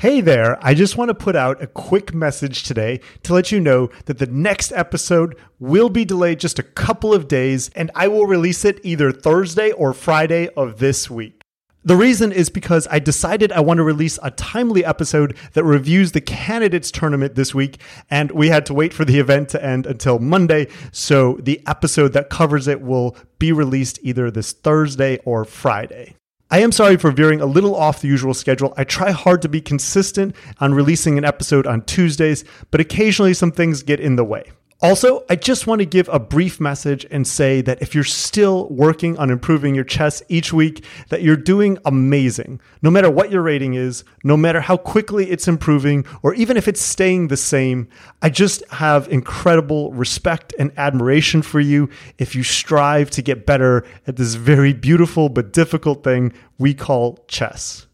Hey there, I just want to put out a quick message today to let you know that the next episode will be delayed just a couple of days, and I will release it either Thursday or Friday of this week. The reason is because I decided I want to release a timely episode that reviews the Candidates Tournament this week, and we had to wait for the event to end until Monday, so the episode that covers it will be released either this Thursday or Friday. I am sorry for veering a little off the usual schedule. I try hard to be consistent on releasing an episode on Tuesdays, but occasionally some things get in the way. Also, I just want to give a brief message and say that if you're still working on improving your chess each week, that you're doing amazing. No matter what your rating is, no matter how quickly it's improving, or even if it's staying the same, I just have incredible respect and admiration for you if you strive to get better at this very beautiful but difficult thing we call chess.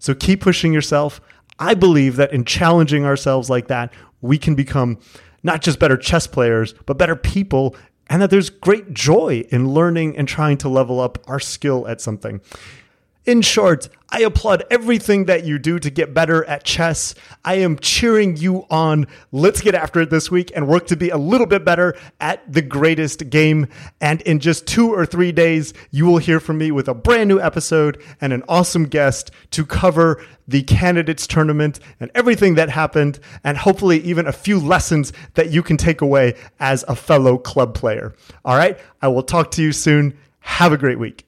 So keep pushing yourself. I believe that in challenging ourselves like that, we can become not just better chess players, but better people, and that there's great joy in learning and trying to level up our skill at something. In short, I applaud everything that you do to get better at chess. I am cheering you on. Let's get after it this week and work to be a little bit better at the greatest game. And in just 2 or 3 days, you will hear from me with a brand new episode and an awesome guest to cover the Candidates Tournament and everything that happened, and hopefully even a few lessons that you can take away as a fellow club player. All right, I will talk to you soon. Have a great week.